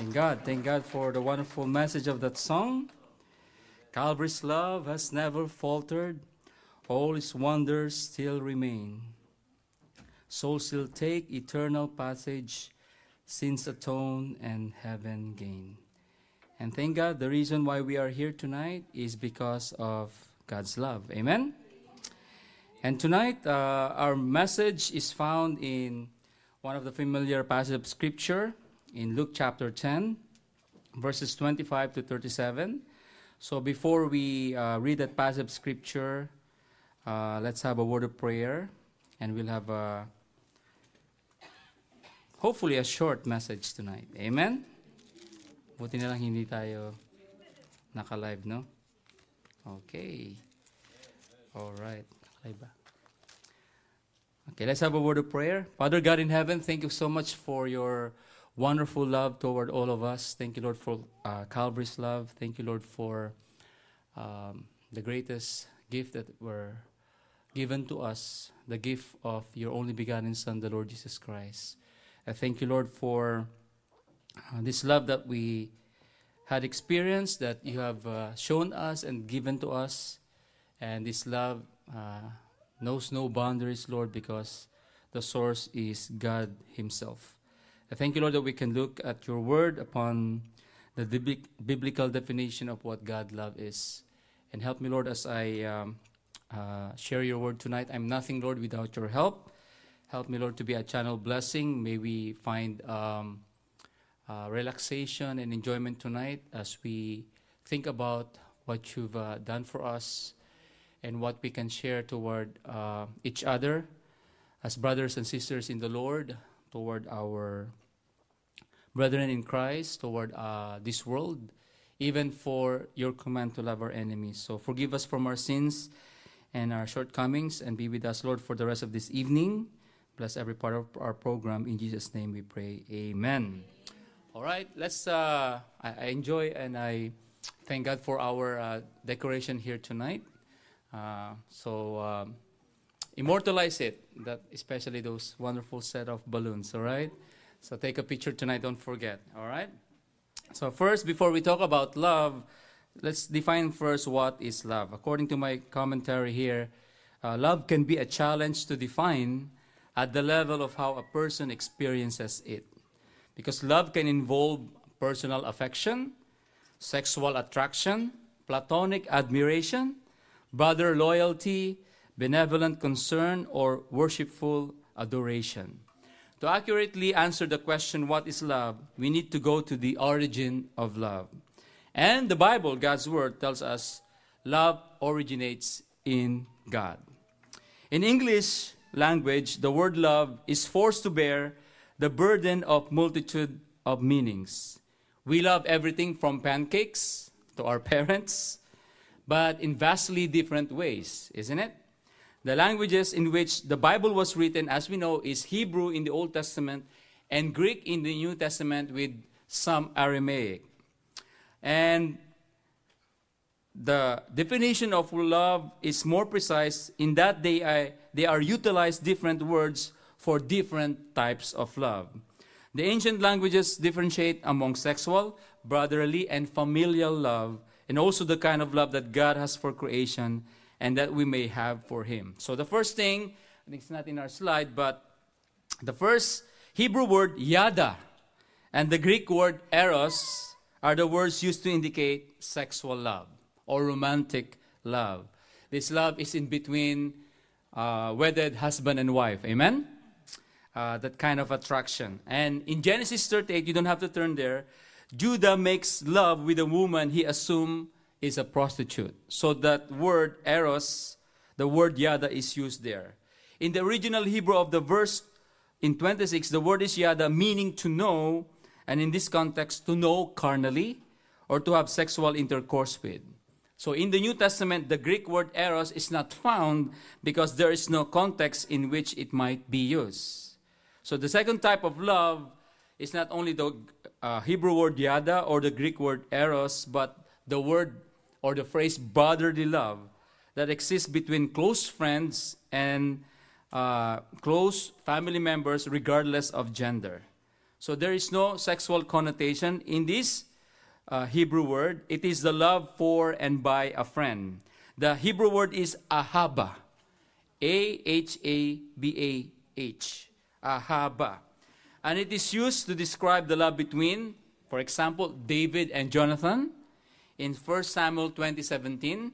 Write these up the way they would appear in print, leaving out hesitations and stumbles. Thank God for the wonderful message of that song. Calvary's love has never faltered. All its wonders still remain. Souls still take eternal passage, sins atone and heaven gain. And thank God the reason why we are here tonight is because of God's love. Amen? And tonight, our message is found in one of the familiar passages of Scripture in Luke chapter 10, verses 25 to 37. So before we read that passage of Scripture, let's have a word of prayer, and we'll have hopefully a short message tonight. Amen? Buti na lang hindi tayo naka-live, no? Okay. All right. Okay, let's have a word of prayer. Father God in heaven, thank you so much for your wonderful love toward all of us. Thank you, Lord, for Calvary's love. Thank you, Lord, for the greatest gift that were given to us, the gift of your only begotten Son, the Lord Jesus Christ. I thank you, Lord, for this love that we had experienced, that you have shown us and given to us. And this love knows no boundaries, Lord, because the source is God himself. I thank you, Lord, that we can look at your word upon the biblical definition of what God love is. And help me, Lord, as I share your word tonight. I'm nothing, Lord, without your help. Help me, Lord, to be a channel blessing. May we find relaxation and enjoyment tonight as we think about what you've done for us, and what we can share toward each other as brothers and sisters in the Lord, toward our brethren in Christ, toward this world, even for your command to love our enemies. So forgive us from our sins and our shortcomings, and be with us, Lord, for the rest of this evening. Bless every part of our program. In Jesus' name we pray. Amen. All right, let's, I enjoy and I thank God for our decoration here tonight. Immortalize it, that especially those wonderful set of balloons, all right? So take a picture tonight, don't forget, all right? So first, before we talk about love, let's define first what is love. According to my commentary here, love can be a challenge to define at the level of how a person experiences it. Because love can involve personal affection, sexual attraction, platonic admiration, brother loyalty, benevolent concern, or worshipful adoration. To accurately answer the question, what is love, we need to go to the origin of love. And the Bible, God's Word, tells us love originates in God. In English language, the word love is forced to bear the burden of multitude of meanings. We love everything from pancakes to our parents, but in vastly different ways, isn't it? The languages in which the Bible was written, as we know, is Hebrew in the Old Testament and Greek in the New Testament with some Aramaic. And the definition of love is more precise in that they are utilized different words for different types of love. The ancient languages differentiate among sexual, brotherly, and familial love, and also the kind of love that God has for creation and that we may have for Him. So the first thing, I think it's not in our slide, but the first Hebrew word, yada, and the Greek word, eros, are the words used to indicate sexual love or romantic love. This love is in between wedded husband and wife. Amen? That kind of attraction. And in Genesis 38, you don't have to turn there, Judah makes love with a woman he assumes is a prostitute. So that word eros, the word yada, is used there. In the original Hebrew of the verse in 26, the word is yada, meaning to know, and in this context, to know carnally or to have sexual intercourse with. So in the New Testament, the Greek word eros is not found because there is no context in which it might be used. So the second type of love is not only the Hebrew word yada or the Greek word eros, but the word or the phrase brotherly love that exists between close friends and close family members regardless of gender. So there is no sexual connotation in this Hebrew word. It is the love for and by a friend. The Hebrew word is ahaba. A-H-A-B-A-H. Ahaba. And it is used to describe the love between, for example, David and Jonathan. In 1 Samuel 20:17,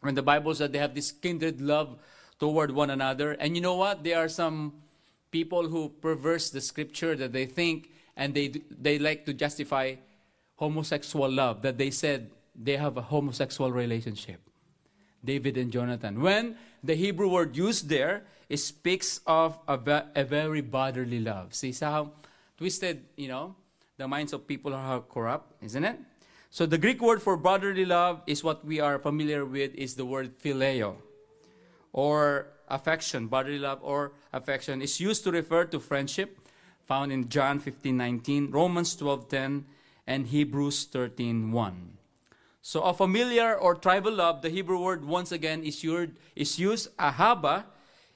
when the Bible said they have this kindred love toward one another. And you know what? There are some people who perverse the scripture that they think, and they like to justify homosexual love, that they said they have a homosexual relationship, David and Jonathan. When the Hebrew word used there, it speaks of a very brotherly love. See how twisted, you know, the minds of people are, how corrupt, isn't it? So the Greek word for brotherly love is what we are familiar with, is the word phileo, or affection. Brotherly love or affection is used to refer to friendship, found in John 15:19, Romans 12:10, and Hebrews 13:1. So a familiar or tribal love, the Hebrew word once again is used ahaba,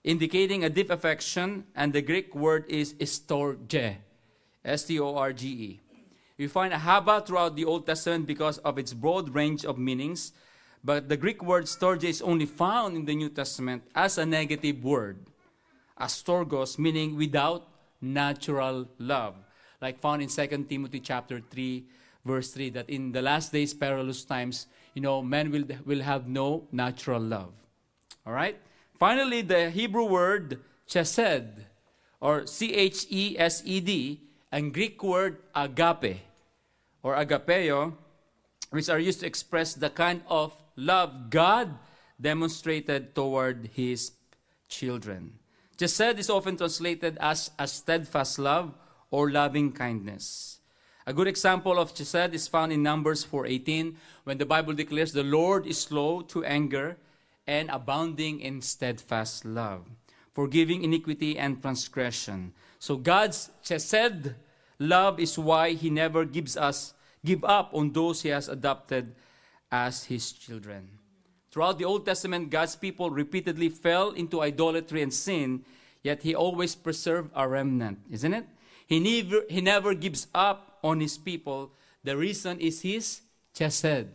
indicating a deep affection, and the Greek word is storge, S-T-O-R-G-E. We find ahaba throughout the Old Testament because of its broad range of meanings, but the Greek word storge is only found in the New Testament as a negative word, astorgos, meaning without natural love, like found in 2 Timothy chapter 3, verse 3, that in the last days, perilous times, you know, men will have no natural love. All right? Finally, the Hebrew word chesed, or C-H-E-S-E-D, and Greek word agape, or agapeo, which are used to express the kind of love God demonstrated toward His children. Chesed is often translated as a steadfast love or loving kindness. A good example of chesed is found in Numbers 4:18, when the Bible declares, "The Lord is slow to anger and abounding in steadfast love, forgiving iniquity and transgression." So God's chesed love is why He never give up on those He has adopted as His children. Throughout the Old Testament, God's people repeatedly fell into idolatry and sin, yet He always preserved a remnant, isn't it? He never gives up on His people. The reason is His chesed,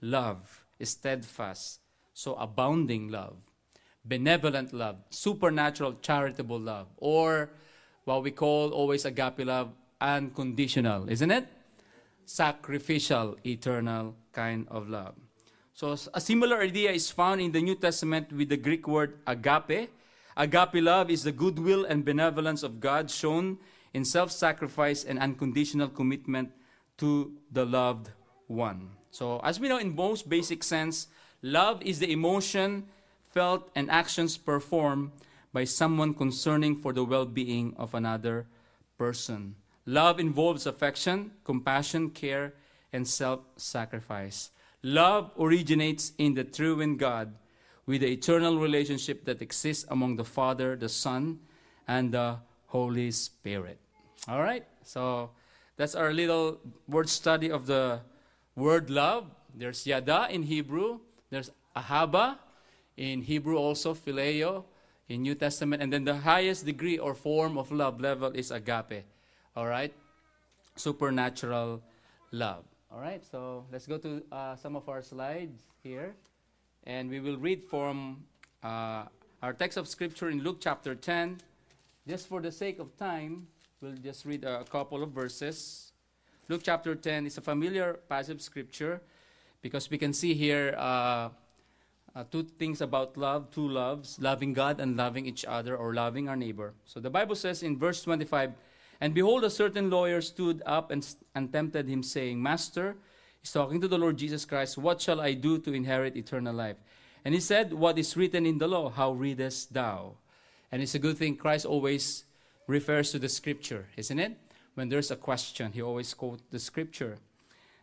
love, steadfast, so abounding love, benevolent love, supernatural charitable love, or what we call always agape love, unconditional, isn't it? Sacrificial, eternal kind of love. So a similar idea is found in the New Testament with the Greek word agape. Agape love is the goodwill and benevolence of God shown in self-sacrifice and unconditional commitment to the loved one. So as we know, in most basic sense, love is the emotion, felt, and actions performed by someone concerning for the well-being of another person. Love involves affection, compassion, care, and self-sacrifice. Love originates in the triune God, with the eternal relationship that exists among the Father, the Son, and the Holy Spirit. All right, so that's our little word study of the word love. There's yada in Hebrew. There's ahaba in Hebrew, also phileo in New Testament. And then the highest degree or form of love level is agape. All right, supernatural love. All right, so let's go to some of our slides here. And we will read from our text of Scripture in Luke chapter 10. Just for the sake of time, we'll just read a couple of verses. Luke chapter 10 is a familiar passage of Scripture because we can see here two things about love, two loves, loving God and loving each other or loving our neighbor. So the Bible says in verse 25, "And behold, a certain lawyer stood up and tempted him, saying, 'Master,'" he's talking to the Lord Jesus Christ, "'what shall I do to inherit eternal life?' And He said, 'What is written in the law, how readest thou?'" And it's a good thing Christ always refers to the Scripture, isn't it? When there's a question, He always quotes the Scripture.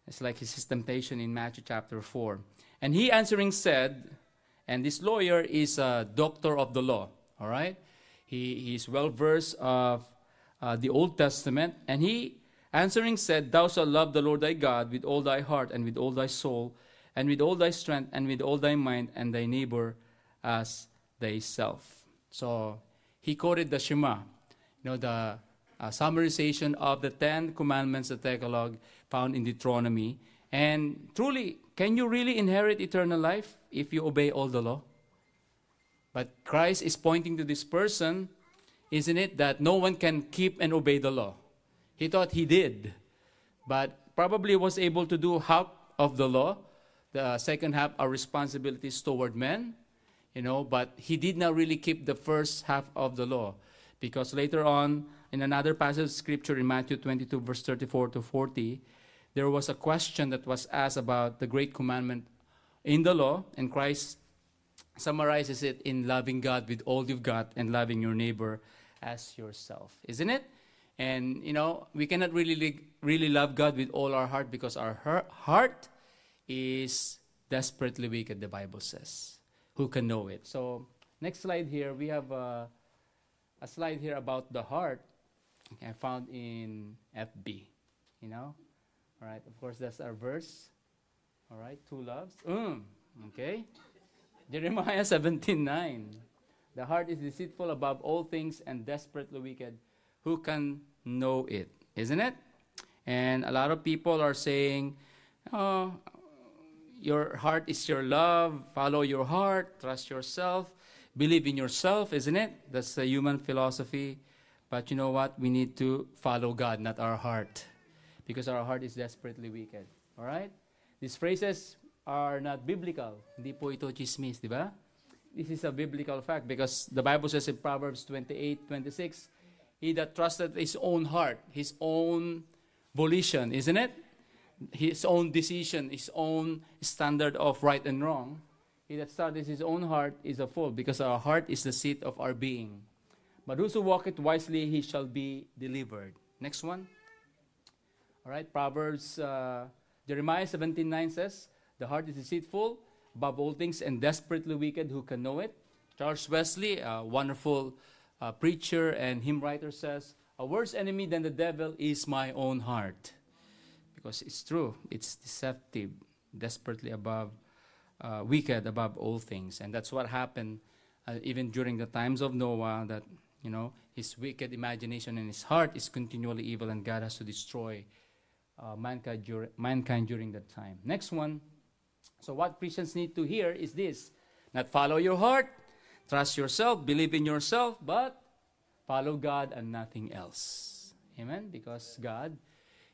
It's like His temptation in Matthew chapter 4. "And he answering said," and this lawyer is a doctor of the law, all right? He is well-versed of the Old Testament. "And he answering said, 'Thou shalt love the Lord thy God with all thy heart and with all thy soul and with all thy strength and with all thy mind and thy neighbor as thyself.'" So he quoted the Shema, you know, the summarization of the 10 commandments of Tagalog found in Deuteronomy. And truly, can you really inherit eternal life if you obey all the law? But Christ is pointing to this person, isn't it, that no one can keep and obey the law. He thought he did, but probably was able to do half of the law. The second half are responsibilities toward men, you know, but he did not really keep the first half of the law. Because later on, in another passage of Scripture in Matthew 22, verse 34 to 40, there was a question that was asked about the great commandment in the law, and Christ summarizes it in loving God with all you've got and loving your neighbor as yourself, isn't it? And, you know, we cannot really love God with all our heart because our heart is desperately wicked, the Bible says. Who can know it? So, next slide here, we have a slide here about the heart I found in FB, you know? All right, of course, that's our verse. All right, two loves. Okay. Jeremiah 17:9. The heart is deceitful above all things and desperately wicked. Who can know it? Isn't it? And a lot of people are saying, oh, your heart is your love. Follow your heart. Trust yourself. Believe in yourself, isn't it? That's the human philosophy. But you know what? We need to follow God, not our heart. Because our heart is desperately wicked. All right? These phrases are not biblical. Hindi po ito chismis, di ba? This is a biblical fact because the Bible says in Proverbs 28:26, he that trusted his own heart, his own volition, isn't it? His own decision, his own standard of right and wrong. He that studies his own heart is a fool because our heart is the seat of our being. But whoso walketh wisely, he shall be delivered. Next one. All right, Proverbs, Jeremiah 17:9 says, the heart is deceitful above all things and desperately wicked. Who can know it? Charles Wesley, a wonderful preacher and hymn writer, says, a worse enemy than the devil is my own heart. Because it's true. It's deceptive. Desperately above, wicked above all things. And that's what happened even during the times of Noah, that, you know, his wicked imagination and his heart is continually evil, and God has to destroy mankind during that time. Next one. So what Christians need to hear is this: not follow your heart, trust yourself, believe in yourself, but follow God and nothing else. Amen? Because God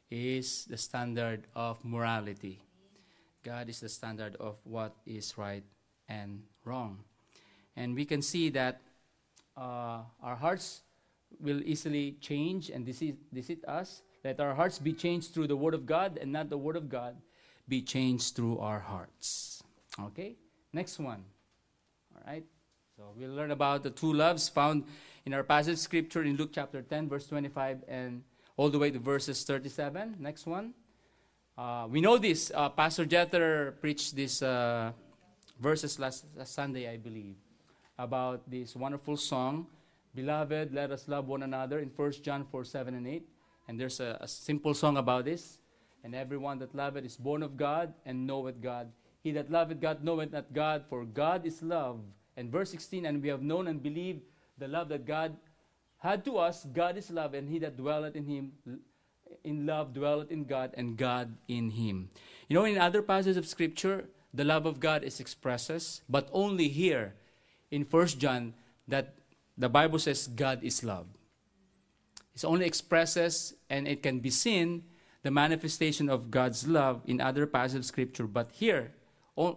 is the standard of morality. God is the standard of what is right and wrong. And we can see that our hearts will easily change and deceive us. Let our hearts be changed through the Word of God, and not the Word of God be changed through our hearts. Okay? Next one. All right? So we'll learn about the two loves found in our passage Scripture in Luke chapter 10, verse 25, and all the way to verses 37. Next one. We know this. Pastor Jeter preached these verses last Sunday, I believe, about this wonderful song, Beloved, Let Us Love One Another, in 1 John 4:7 and 8. And there's a simple song about this. And everyone that loveth is born of God and knoweth God. He that loveth God knoweth not God, for God is love. And verse 16, and we have known and believed the love that God had to us. God is love, and he that dwelleth in him, in love, dwelleth in God, and God in him. You know, in other passages of Scripture, the love of God is expressed, but only here in 1 John that the Bible says God is love. It only expresses, and it can be seen, the manifestation of God's love in other passages of Scripture. But here,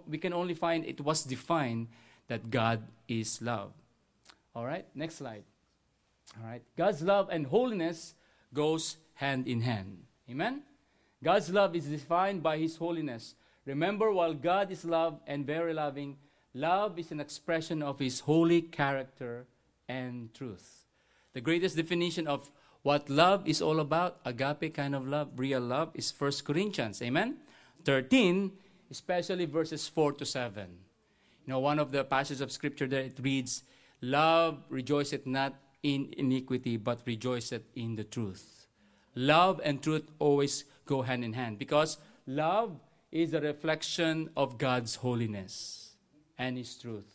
we can only find it was defined that God is love. All right, next slide. All right, God's love and holiness goes hand in hand. Amen? God's love is defined by his holiness. Remember, while God is love and very loving, love is an expression of his holy character and truth. The greatest definition of what love is all about, agape kind of love, real love, is 1 Corinthians, amen? 13, especially verses 4 to 7. You know, one of the passages of Scripture there, it reads, love rejoiceth not in iniquity, but rejoiceth in the truth. Love and truth always go hand in hand, because love is a reflection of God's holiness and his truth.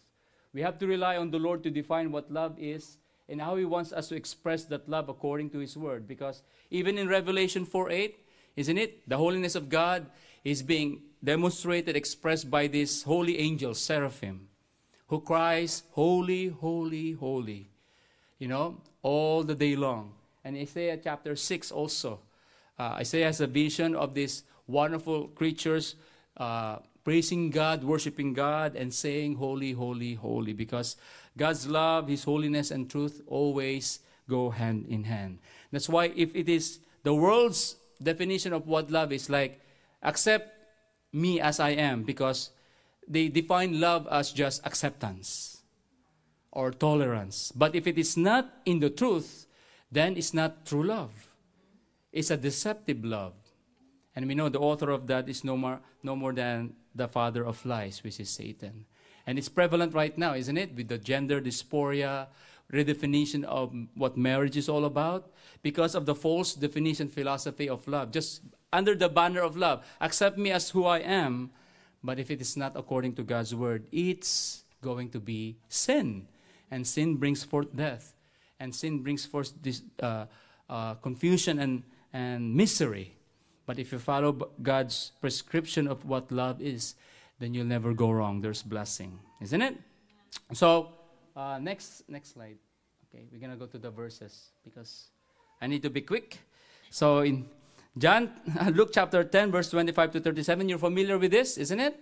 We have to rely on the Lord to define what love is, and how he wants us to express that love according to his word. Because even in Revelation 4:8, isn't it? The holiness of God is being demonstrated, expressed by this holy angel, seraphim, who cries, holy, holy, holy, you know, all the day long. And Isaiah chapter 6 also. Isaiah has a vision of these wonderful creatures praising God, worshiping God, and saying, holy, holy, holy, because God's love, his holiness, and truth always go hand in hand. That's why if it is the world's definition of what love is like, accept me as I am, because they define love as just acceptance or tolerance. But if it is not in the truth, then it's not true love. It's a deceptive love. And we know the author of that is no more than the father of lies, which is Satan. And it's prevalent right now, isn't it? With the gender dysphoria, redefinition of what marriage is all about, because of the false definition philosophy of love. Just under the banner of love, accept me as who I am. But if it is not according to God's word, it's going to be sin. And sin brings forth death. And sin brings forth this confusion and misery. But if you follow God's prescription of what love is, then you'll never go wrong. There's blessing, isn't it? So next slide. Okay, we're going to go to the verses because I need to be quick. So in Luke chapter 10, verse 25 to 37, you're familiar with this, isn't it?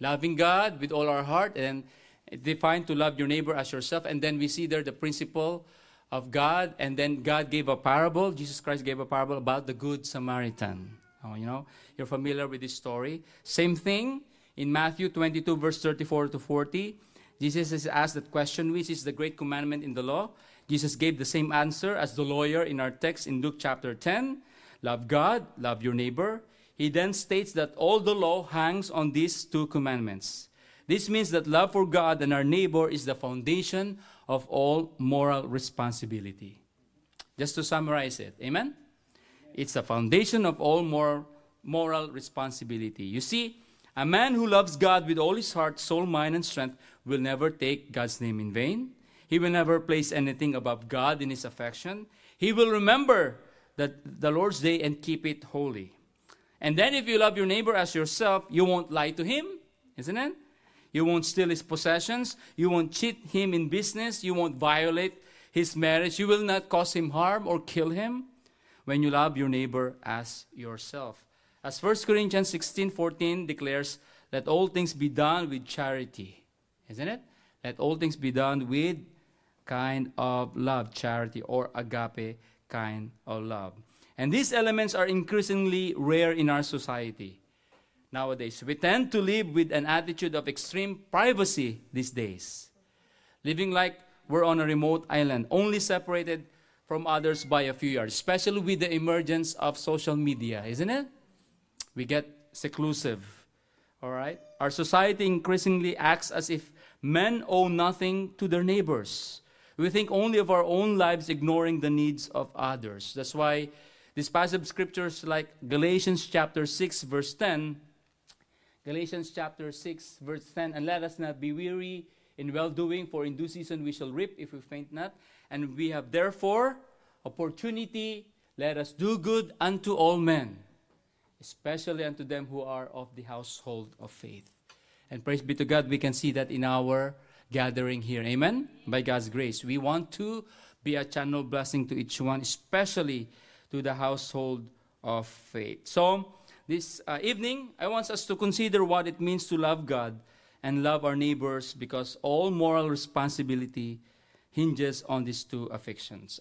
Loving God with all our heart, and it's defined to love your neighbor as yourself. And then we see there the principle of God, and then God gave a parable. Jesus Christ gave a parable about the Good Samaritan. Oh, you know, you're familiar with this story. Same thing in Matthew 22, verse 34 to 40. Jesus is asked that question, which is the great commandment in the law. Jesus gave the same answer as the lawyer in our text in Luke chapter 10. Love God, love your neighbor. He then states that all the law hangs on these two commandments. This means that love for God and our neighbor is the foundation of all moral responsibility. Just to summarize it, amen? It's the foundation of all moral responsibility. You see, a man who loves God with all his heart, soul, mind, and strength will never take God's name in vain. He will never place anything above God in his affection. He will remember the Lord's day and keep it holy. And then if you love your neighbor as yourself, you won't lie to him, isn't it? You won't steal his possessions. You won't cheat him in business. You won't violate his marriage. You will not cause him harm or kill him when you love your neighbor as yourself. As 1 Corinthians 16:14 declares, let all things be done with charity, isn't it? Let all things be done with kind of love, charity, or agape kind of love. And these elements are increasingly rare in our society nowadays. We tend to live with an attitude of extreme privacy these days, living like we're on a remote island, only separated from others by a few yards, especially with the emergence of social media, isn't it? We get seclusive, all right? Our society increasingly acts as if men owe nothing to their neighbors. We think only of our own lives, ignoring the needs of others. That's why this passage of scriptures like Galatians chapter 6, verse 10, and let us not be weary in well-doing, for in due season we shall reap if we faint not. And we have therefore opportunity, let us do good unto all men, especially unto them who are of the household of faith. And praise be to God, we can see that in our gathering here. Amen? By God's grace, we want to be a channel blessing to each one, especially to the household of faith. So this evening, I want us to consider what it means to love God and love our neighbors, because all moral responsibility hinges on these two affections.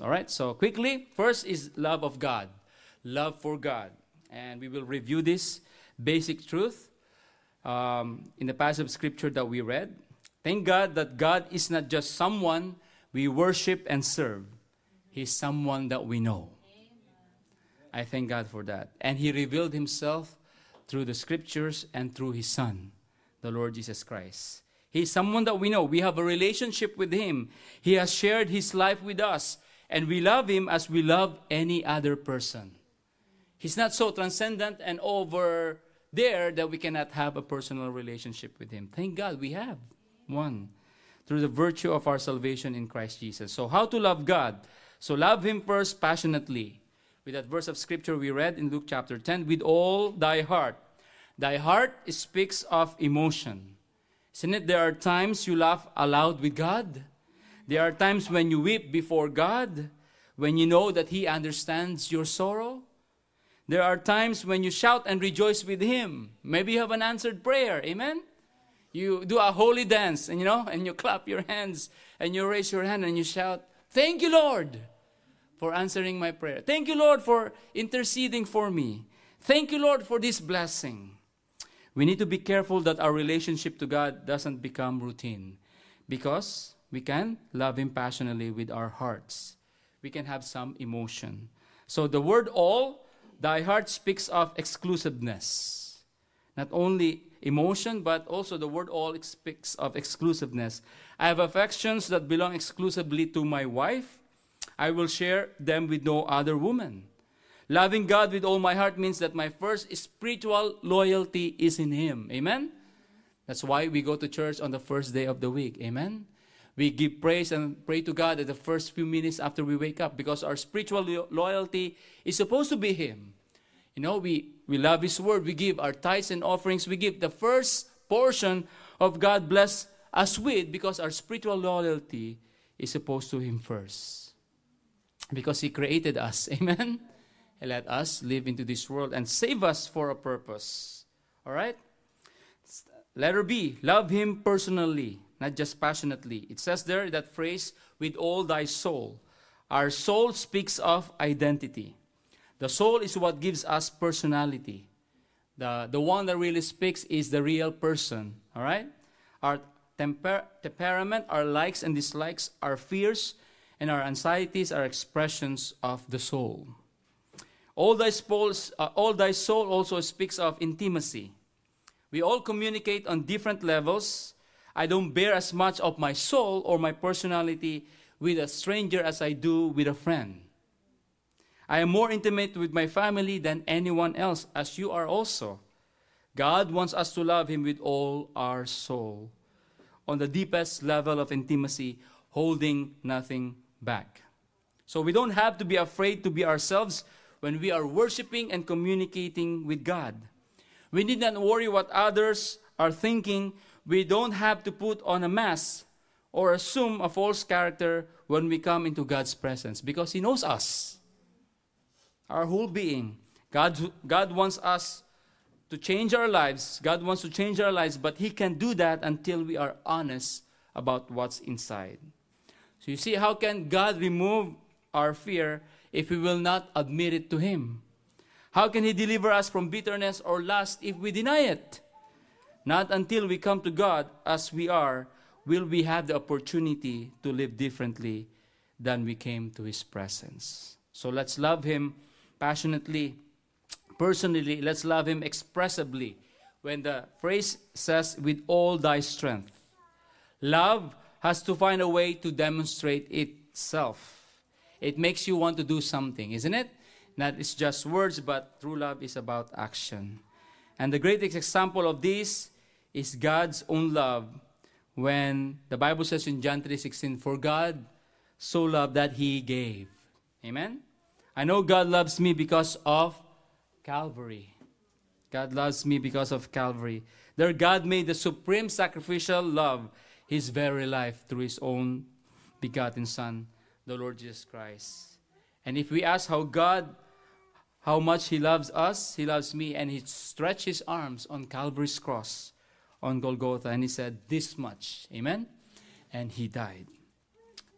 All right, so quickly, first is love of God, love for God. And we will review this basic truth in the passage of scripture that we read. Thank God that God is not just someone we worship and serve. He's someone that we know. I thank God for that. And he revealed himself through the scriptures and through his son, the Lord Jesus Christ. He's someone that we know. We have a relationship with him. He has shared his life with us. And we love him as we love any other person. He's not so transcendent and over there that we cannot have a personal relationship with him. Thank God we have one. through the virtue of our salvation in Christ Jesus. So how to love God? So love Him first passionately. With that verse of Scripture we read in Luke chapter 10, with all thy heart. Thy heart speaks of emotion. Isn't it? There are times you laugh aloud with God. There are times when you weep before God, when you know that He understands your sorrow. There are times when you shout and rejoice with Him. Maybe you have an answered prayer. Amen? You do a holy dance, and you clap your hands, and you raise your hand, and you shout, "Thank you, Lord, for answering my prayer. Thank you, Lord, for interceding for me. Thank you, Lord, for this blessing." We need to be careful that our relationship to God doesn't become routine, because we can love Him passionately with our hearts. We can have some emotion. So the word all, thy heart, speaks of exclusiveness. Not only emotion, but also the word all speaks of exclusiveness. I have affections that belong exclusively to my wife. I will share them with no other woman. Loving God with all my heart means that my first spiritual loyalty is in Him. Amen? That's why we go to church on the first day of the week. Amen? We give praise and pray to God at the first few minutes after we wake up, because our spiritual loyalty is supposed to be Him. You know, we love His Word. We give our tithes and offerings. We give the first portion of God bless us with, because our spiritual loyalty is supposed to Him first. Because He created us. Amen? And let us live into this world and save us for a purpose. All right? Letter B, love Him personally. Not just passionately. It says there, that phrase, with all thy soul. Our soul speaks of identity. The soul is what gives us personality. The one that really speaks is the real person. All right? Our temperament, our likes and dislikes, our fears, and our anxieties are expressions of the soul. All thy soul also speaks of intimacy. We all communicate on different levels. I don't bear as much of my soul or my personality with a stranger as I do with a friend. I am more intimate with my family than anyone else, as you are also. God wants us to love Him with all our soul, on the deepest level of intimacy, holding nothing back. So we don't have to be afraid to be ourselves when we are worshiping and communicating with God. We need not worry what others are thinking. We don't have to put on a mask or assume a false character when we come into God's presence, because He knows us, our whole being. God wants us to change our lives. God wants to change our lives, but He can do that until we are honest about what's inside. So you see, how can God remove our fear if we will not admit it to Him? How can He deliver us from bitterness or lust if we deny it? Not until we come to God as we are will we have the opportunity to live differently than we came to His presence. So let's love Him passionately, personally. Let's love Him expressively. When the phrase says, with all thy strength, love has to find a way to demonstrate itself. It makes you want to do something, isn't it? Not it's just words, but true love is about action. And the greatest example of this is God's own love, when the Bible says in John 3:16, "For God so loved that He gave." Amen? I know God loves me because of Calvary. God loves me because of Calvary. There God made the supreme sacrificial love, His very life, through His own begotten Son, the Lord Jesus Christ. And if we ask how much He loves us, He loves me, and He stretched His arms on Calvary's cross, on Golgotha, and He said, this much, amen? And He died.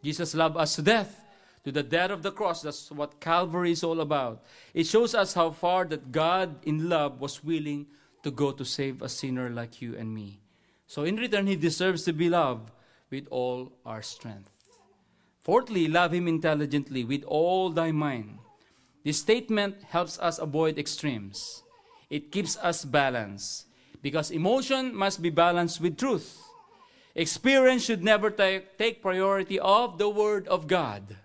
Jesus loved us to death, to the death of the cross. That's what Calvary is all about. It shows us how far that God in love was willing to go to save a sinner like you and me. So in return, He deserves to be loved with all our strength. Fourthly, love Him intelligently, with all thy mind. This statement helps us avoid extremes. It keeps us balanced, because emotion must be balanced with truth. Experience should never take priority of the Word of God.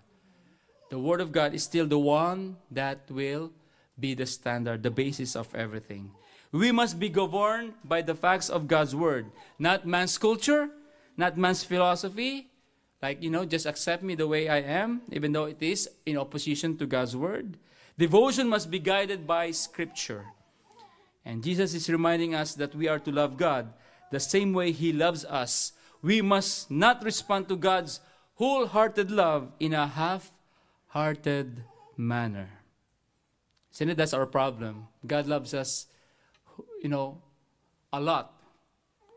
The Word of God is still the one that will be the standard, the basis of everything. We must be governed by the facts of God's Word, not man's culture, Not man's philosophy, like, you know, just accept me the way I am, even though it is in opposition to God's word. Devotion must be guided by Scripture. And Jesus is reminding us that we are to love God the same way He loves us. We must not respond to God's wholehearted love in a half-hearted manner. Isn't it? That's our problem. God loves us, you know, a lot,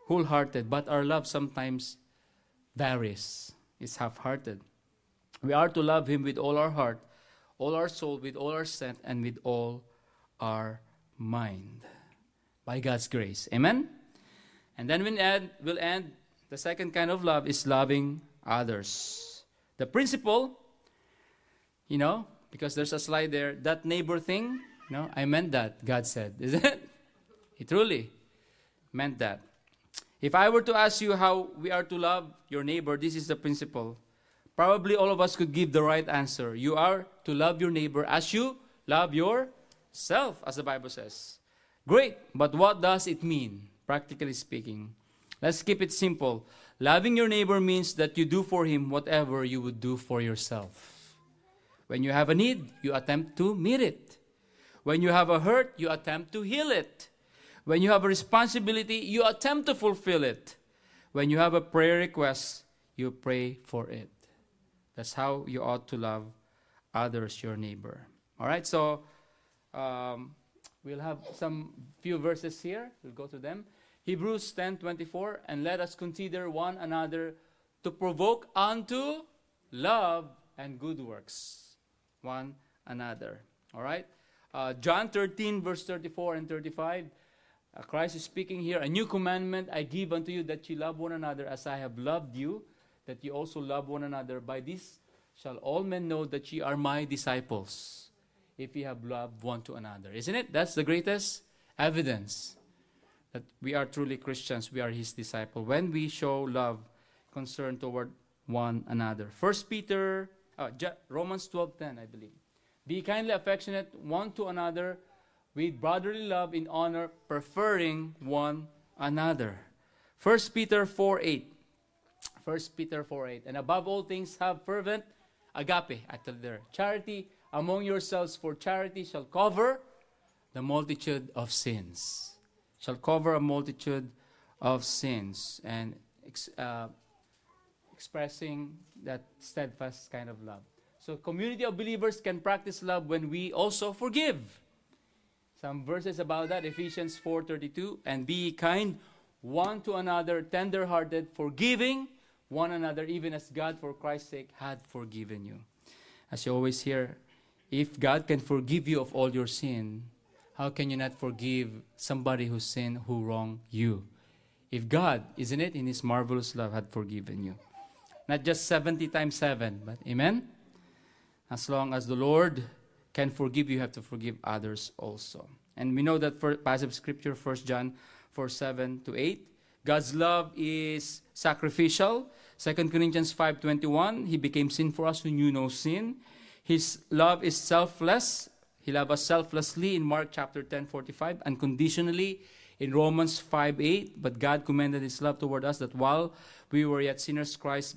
wholehearted, but our love sometimes varies. It's half-hearted. We are to love Him with all our heart, all our soul, with all our strength, and with all our mind, by God's grace. Amen? And then we'll end. The second kind of love is loving others. The principle, you know, because there's a slide there, that neighbor thing, you know, I meant that, God said, isn't it? He truly meant that. If I were to ask you how we are to love your neighbor, this is the principle. Probably all of us could give the right answer. You are to love your neighbor as you love yourself, as the Bible says. Great, but what does it mean, practically speaking? Let's keep it simple. Loving your neighbor means that you do for him whatever you would do for yourself. When you have a need, you attempt to meet it. When you have a hurt, you attempt to heal it. When you have a responsibility, you attempt to fulfill it. When you have a prayer request, you pray for it. That's how you ought to love others, your neighbor. All right, so we'll have some few verses here. We'll go to them. Hebrews 10:24, and let us consider one another to provoke unto love and good works. One another. All right? John 13:34 and 35, Christ is speaking here, a new commandment I give unto you, that you love one another as I have loved you, that you also love one another. By this shall all men know that ye are my disciples, if ye have loved one to another. Isn't it? That's the greatest evidence that we are truly Christians, we are His disciple, when we show love, concern toward one another. Romans 12:10, I believe. Be kindly affectionate one to another with brotherly love in honor, preferring one another. 1 Peter 4:8. And above all things have fervent agape, actually there, charity among yourselves, for charity shall cover the multitude of sins. Shall cover a multitude of sins, and expressing that steadfast kind of love. So community of believers can practice love when we also forgive. Some verses about that, Ephesians 4:32, and be kind one to another, tender-hearted, forgiving one another, even as God for Christ's sake had forgiven you. As you always hear, if God can forgive you of all your sin, how can you not forgive somebody who sinned, who wronged you? If God, isn't it, in His marvelous love had forgiven you. Not just 70 times 7, but amen? As long as the Lord can forgive you, you have to forgive others also. And we know that for passage of Scripture, 1 John 4:7-8, God's love is sacrificial. 2 Corinthians 5:21, He became sin for us who knew no sin. His love is selfless. He loved us selflessly in Mark chapter 10:45, unconditionally in Romans 5:8. But God commended His love toward us, that while we were yet sinners, Christ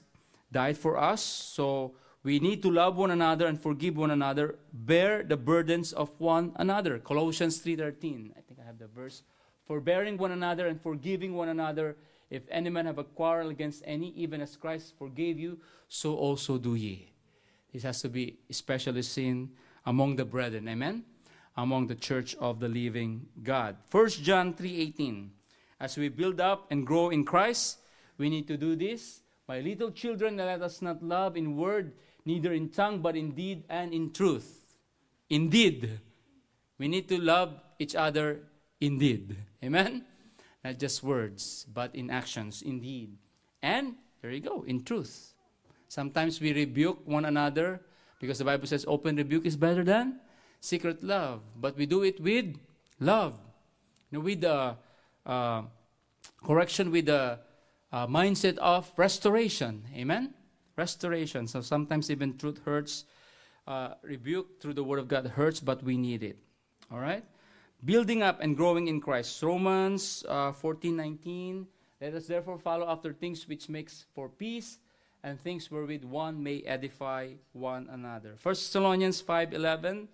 died for us. So we need to love one another and forgive one another, bear the burdens of one another. Colossians 3:13. I think I have the verse. Forbearing one another and forgiving one another, if any man have a quarrel against any, even as Christ forgave you, so also do ye. This has to be especially seen among the brethren, amen? Among the church of the living God. 1 John 3:18. As we build up and grow in Christ, we need to do this. My little children, let us not love in word, neither in tongue, but in deed and in truth. Indeed. We need to love each other indeed. Amen? Not just words, but in actions, indeed. And, there you go, in truth. Sometimes we rebuke one another, because the Bible says open rebuke is better than secret love. But we do it with love. You know, with the correction, with the mindset of restoration. Amen? Restoration. So sometimes even truth hurts. Rebuke through the word of God hurts, but we need it. All right? Building up and growing in Christ. Romans 14:19. Let us therefore follow after things which makes for peace, and things wherewith one may edify one another. 1 Thessalonians 5:11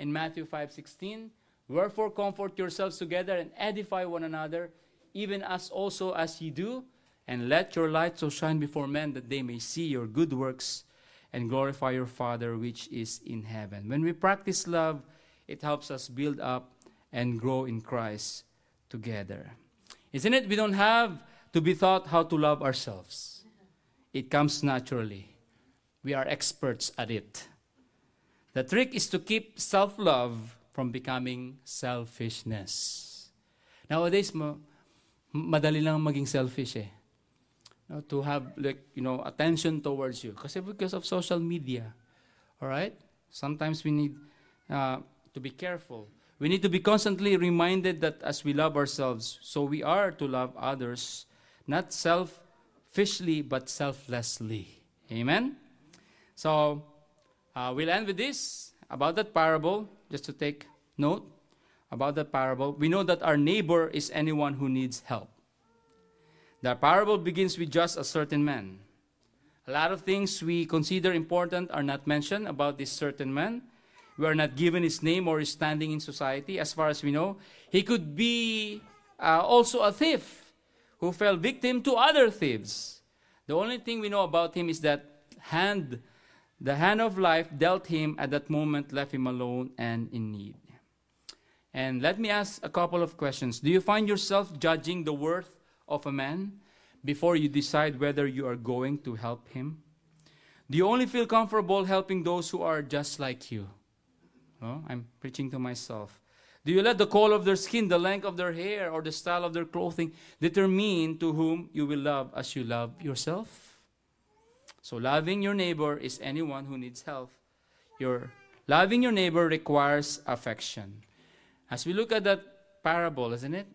and Matthew 5:16. Wherefore comfort yourselves together and edify one another, even as also as ye do, and let your light so shine before men that they may see your good works and glorify your Father which is in heaven. When we practice love, it helps us build up and grow in Christ together. Isn't it? We don't have to be taught how to love ourselves. It comes naturally. We are experts at it. The trick is to keep self-love from becoming selfishness. Nowadays, madali lang maging selfish eh. No, to have attention towards you. Because of social media. Alright? Sometimes we need to be careful. We need to be constantly reminded that as we love ourselves, so we are to love others, not selfishly, but selflessly. Amen? So, we'll end with this, about that parable, just to take note about that parable. We know that our neighbor is anyone who needs help. The parable begins with just a certain man. A lot of things we consider important are not mentioned about this certain man. We are not given his name or his standing in society, as far as we know. He could be also a thief who fell victim to other thieves. The only thing we know about him is that the hand of life dealt him at that moment, left him alone and in need. And let me ask a couple of questions. Do you find yourself judging the worth of a man before you decide whether you are going to help him? Do you only feel comfortable helping those who are just like you? Oh, I'm preaching to myself. Do you let the color of their skin, the length of their hair, or the style of their clothing determine to whom you will love as you love yourself? So loving your neighbor is anyone who needs help. Loving your neighbor requires affection. As we look at that parable, isn't it?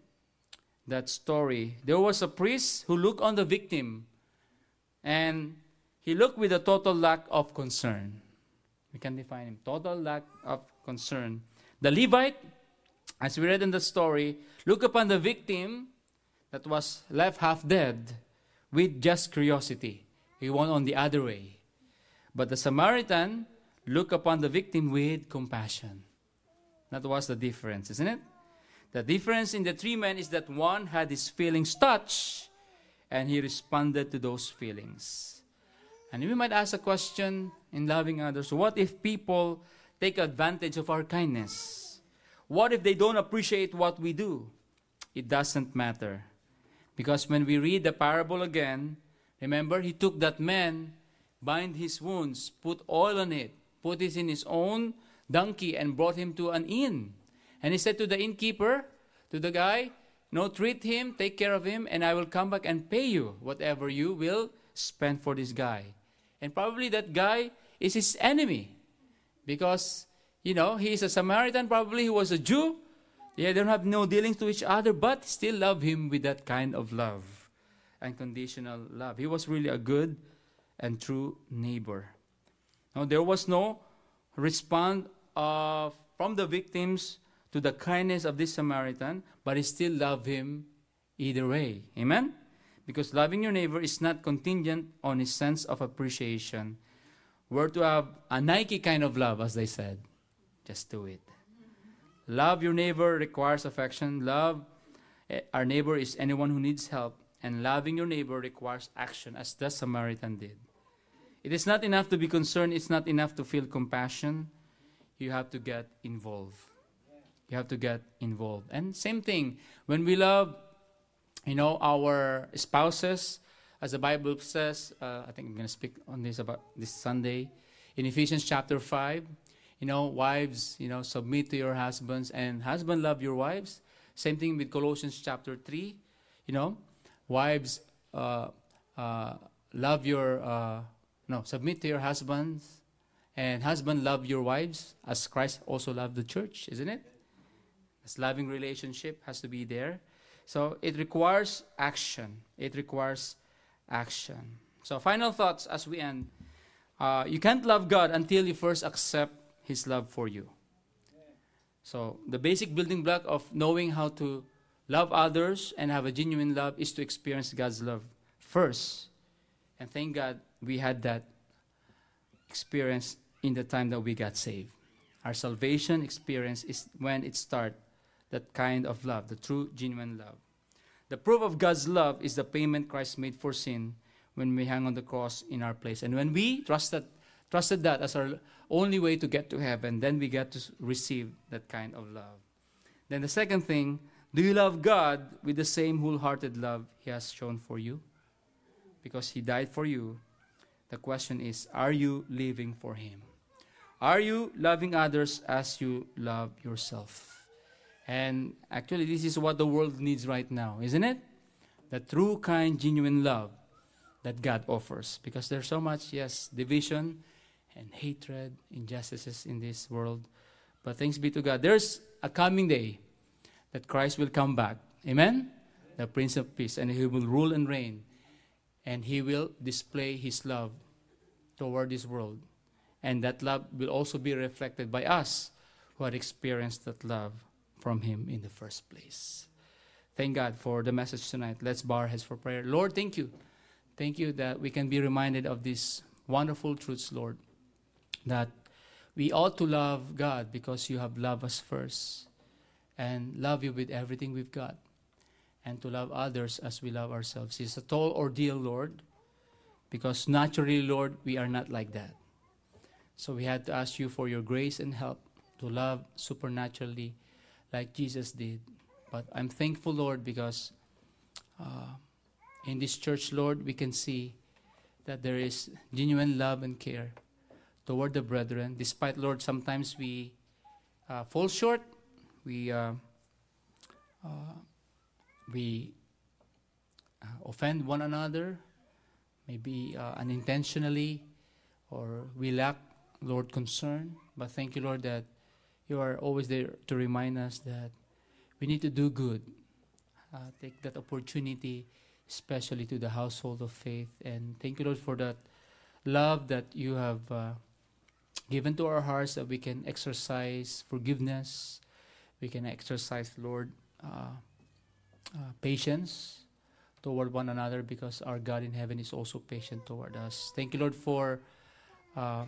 That story. There was a priest who looked on the victim, and he looked with a total lack of concern. We can define him. Total lack of concern. The Levite, as we read in the story, looked upon the victim that was left half dead with just curiosity. He went on the other way. But the Samaritan looked upon the victim with compassion. That was the difference, isn't it? The difference in the three men is that one had his feelings touched, and he responded to those feelings. And we might ask a question in loving others. What if people take advantage of our kindness? What if they don't appreciate what we do? It doesn't matter. Because when we read the parable again, remember, he took that man, bind his wounds, put oil on it, put it in his own donkey, and brought him to an inn. And he said to the innkeeper, to the guy, no, treat him, take care of him, and I will come back and pay you whatever you will spend for this guy. And probably that guy is his enemy because, he is a Samaritan. Probably he was a Jew. They don't have no dealings to each other, but still love him with that kind of love, unconditional love. He was really a good and true neighbor. Now, there was no response from the victims to the kindness of this Samaritan, but he still loved him either way. Amen? Because loving your neighbor is not contingent on his sense of appreciation. We're to have a Nike kind of love, as they said. Just do it. Love your neighbor requires affection. Love our neighbor is anyone who needs help. And loving your neighbor requires action, as the Samaritan did. It is not enough to be concerned. It's not enough to feel compassion. You have to get involved. You have to get involved. And same thing, when we love our spouses, as the Bible says, I think I'm going to speak on this about this Sunday, in Ephesians chapter 5, wives, submit to your husbands, and husband love your wives. Same thing with Colossians chapter 3, wives, submit to your husbands, and husband love your wives, as Christ also loved the church, isn't it? This loving relationship has to be there. So it requires action. It requires action. So final thoughts as we end. You can't love God until you first accept His love for you. So the basic building block of knowing how to Love others and have a genuine love is to experience God's love first. And thank God we had that experience in the time that we got saved. Our salvation experience is when it starts, that kind of love, the true, genuine love. The proof of God's love is the payment Christ made for sin when we hang on the cross in our place. And when we trusted that as our only way to get to heaven, then we get to receive that kind of love. Then the second thing, do you love God with the same wholehearted love He has shown for you? Because He died for you. The question is, are you living for Him? Are you loving others as you love yourself? And actually, this is what the world needs right now, isn't it? The true, kind, genuine love that God offers. Because there's so much, yes, division and hatred, injustices in this world. But thanks be to God, there's a coming day that Christ will come back. Amen? The Prince of Peace. And He will rule and reign. And He will display His love toward this world. And that love will also be reflected by us who had experienced that love from Him in the first place. Thank God for the message tonight. Let's bow our heads for prayer. Lord, thank You. Thank You that we can be reminded of these wonderful truths, Lord, that we ought to love God because You have loved us first, and love You with everything we've got, and to love others as we love ourselves. It's a tall ordeal, Lord, because naturally, Lord, we are not like that. So we had to ask You for Your grace and help to love supernaturally like Jesus did. But I'm thankful, Lord, because in this church, Lord, we can see that there is genuine love and care toward the brethren. Despite, Lord, sometimes we fall short, we offend one another, maybe unintentionally, or we lack, Lord, concern. But thank You, Lord, that You are always there to remind us that we need to do good. Take that opportunity, especially to the household of faith. And thank You, Lord, for that love that You have given to our hearts, that we can exercise forgiveness. We can exercise, Lord, patience toward one another, because our God in heaven is also patient toward us. Thank You, Lord, for the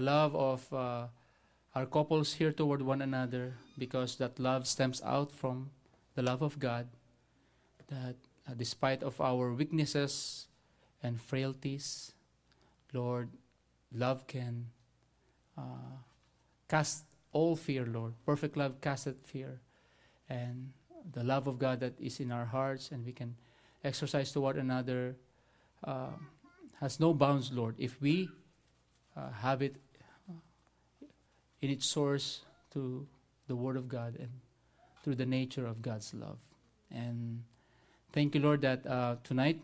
love of our couples here toward one another, because that love stems out from the love of God, that despite of our weaknesses and frailties, Lord, love can cast all fear, Lord. Perfect love casteth fear. And the love of God that is in our hearts and we can exercise toward another has no bounds, Lord, if we have it in its source through the Word of God and through the nature of God's love. And thank You, Lord, that tonight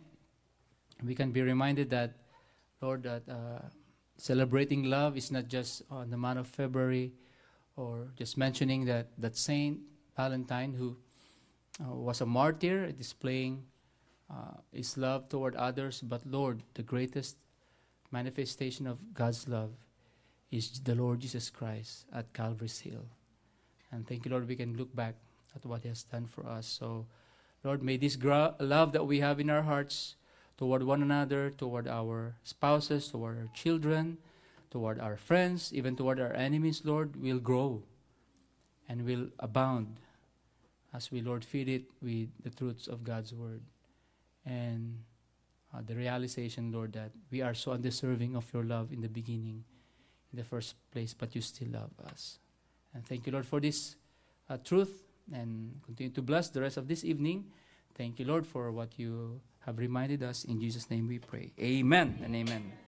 we can be reminded that, Lord, that celebrating love is not just on the month of February, or just mentioning that Saint Valentine, who was a martyr, displaying his love toward others. But Lord, the greatest manifestation of God's love is the Lord Jesus Christ at Calvary's Hill. And thank You, Lord, we can look back at what He has done for us. So, Lord, may this love that we have in our hearts toward one another, toward our spouses, toward our children, toward our friends, even toward our enemies, Lord, will grow and will abound as we, Lord, feed it with the truths of God's Word. And the realization, Lord, that we are so undeserving of Your love in the beginning, in the first place, but You still love us. And thank You, Lord, for this truth, and continue to bless the rest of this evening. Thank You, Lord, for what You have reminded us. In Jesus' name we pray. Amen and amen.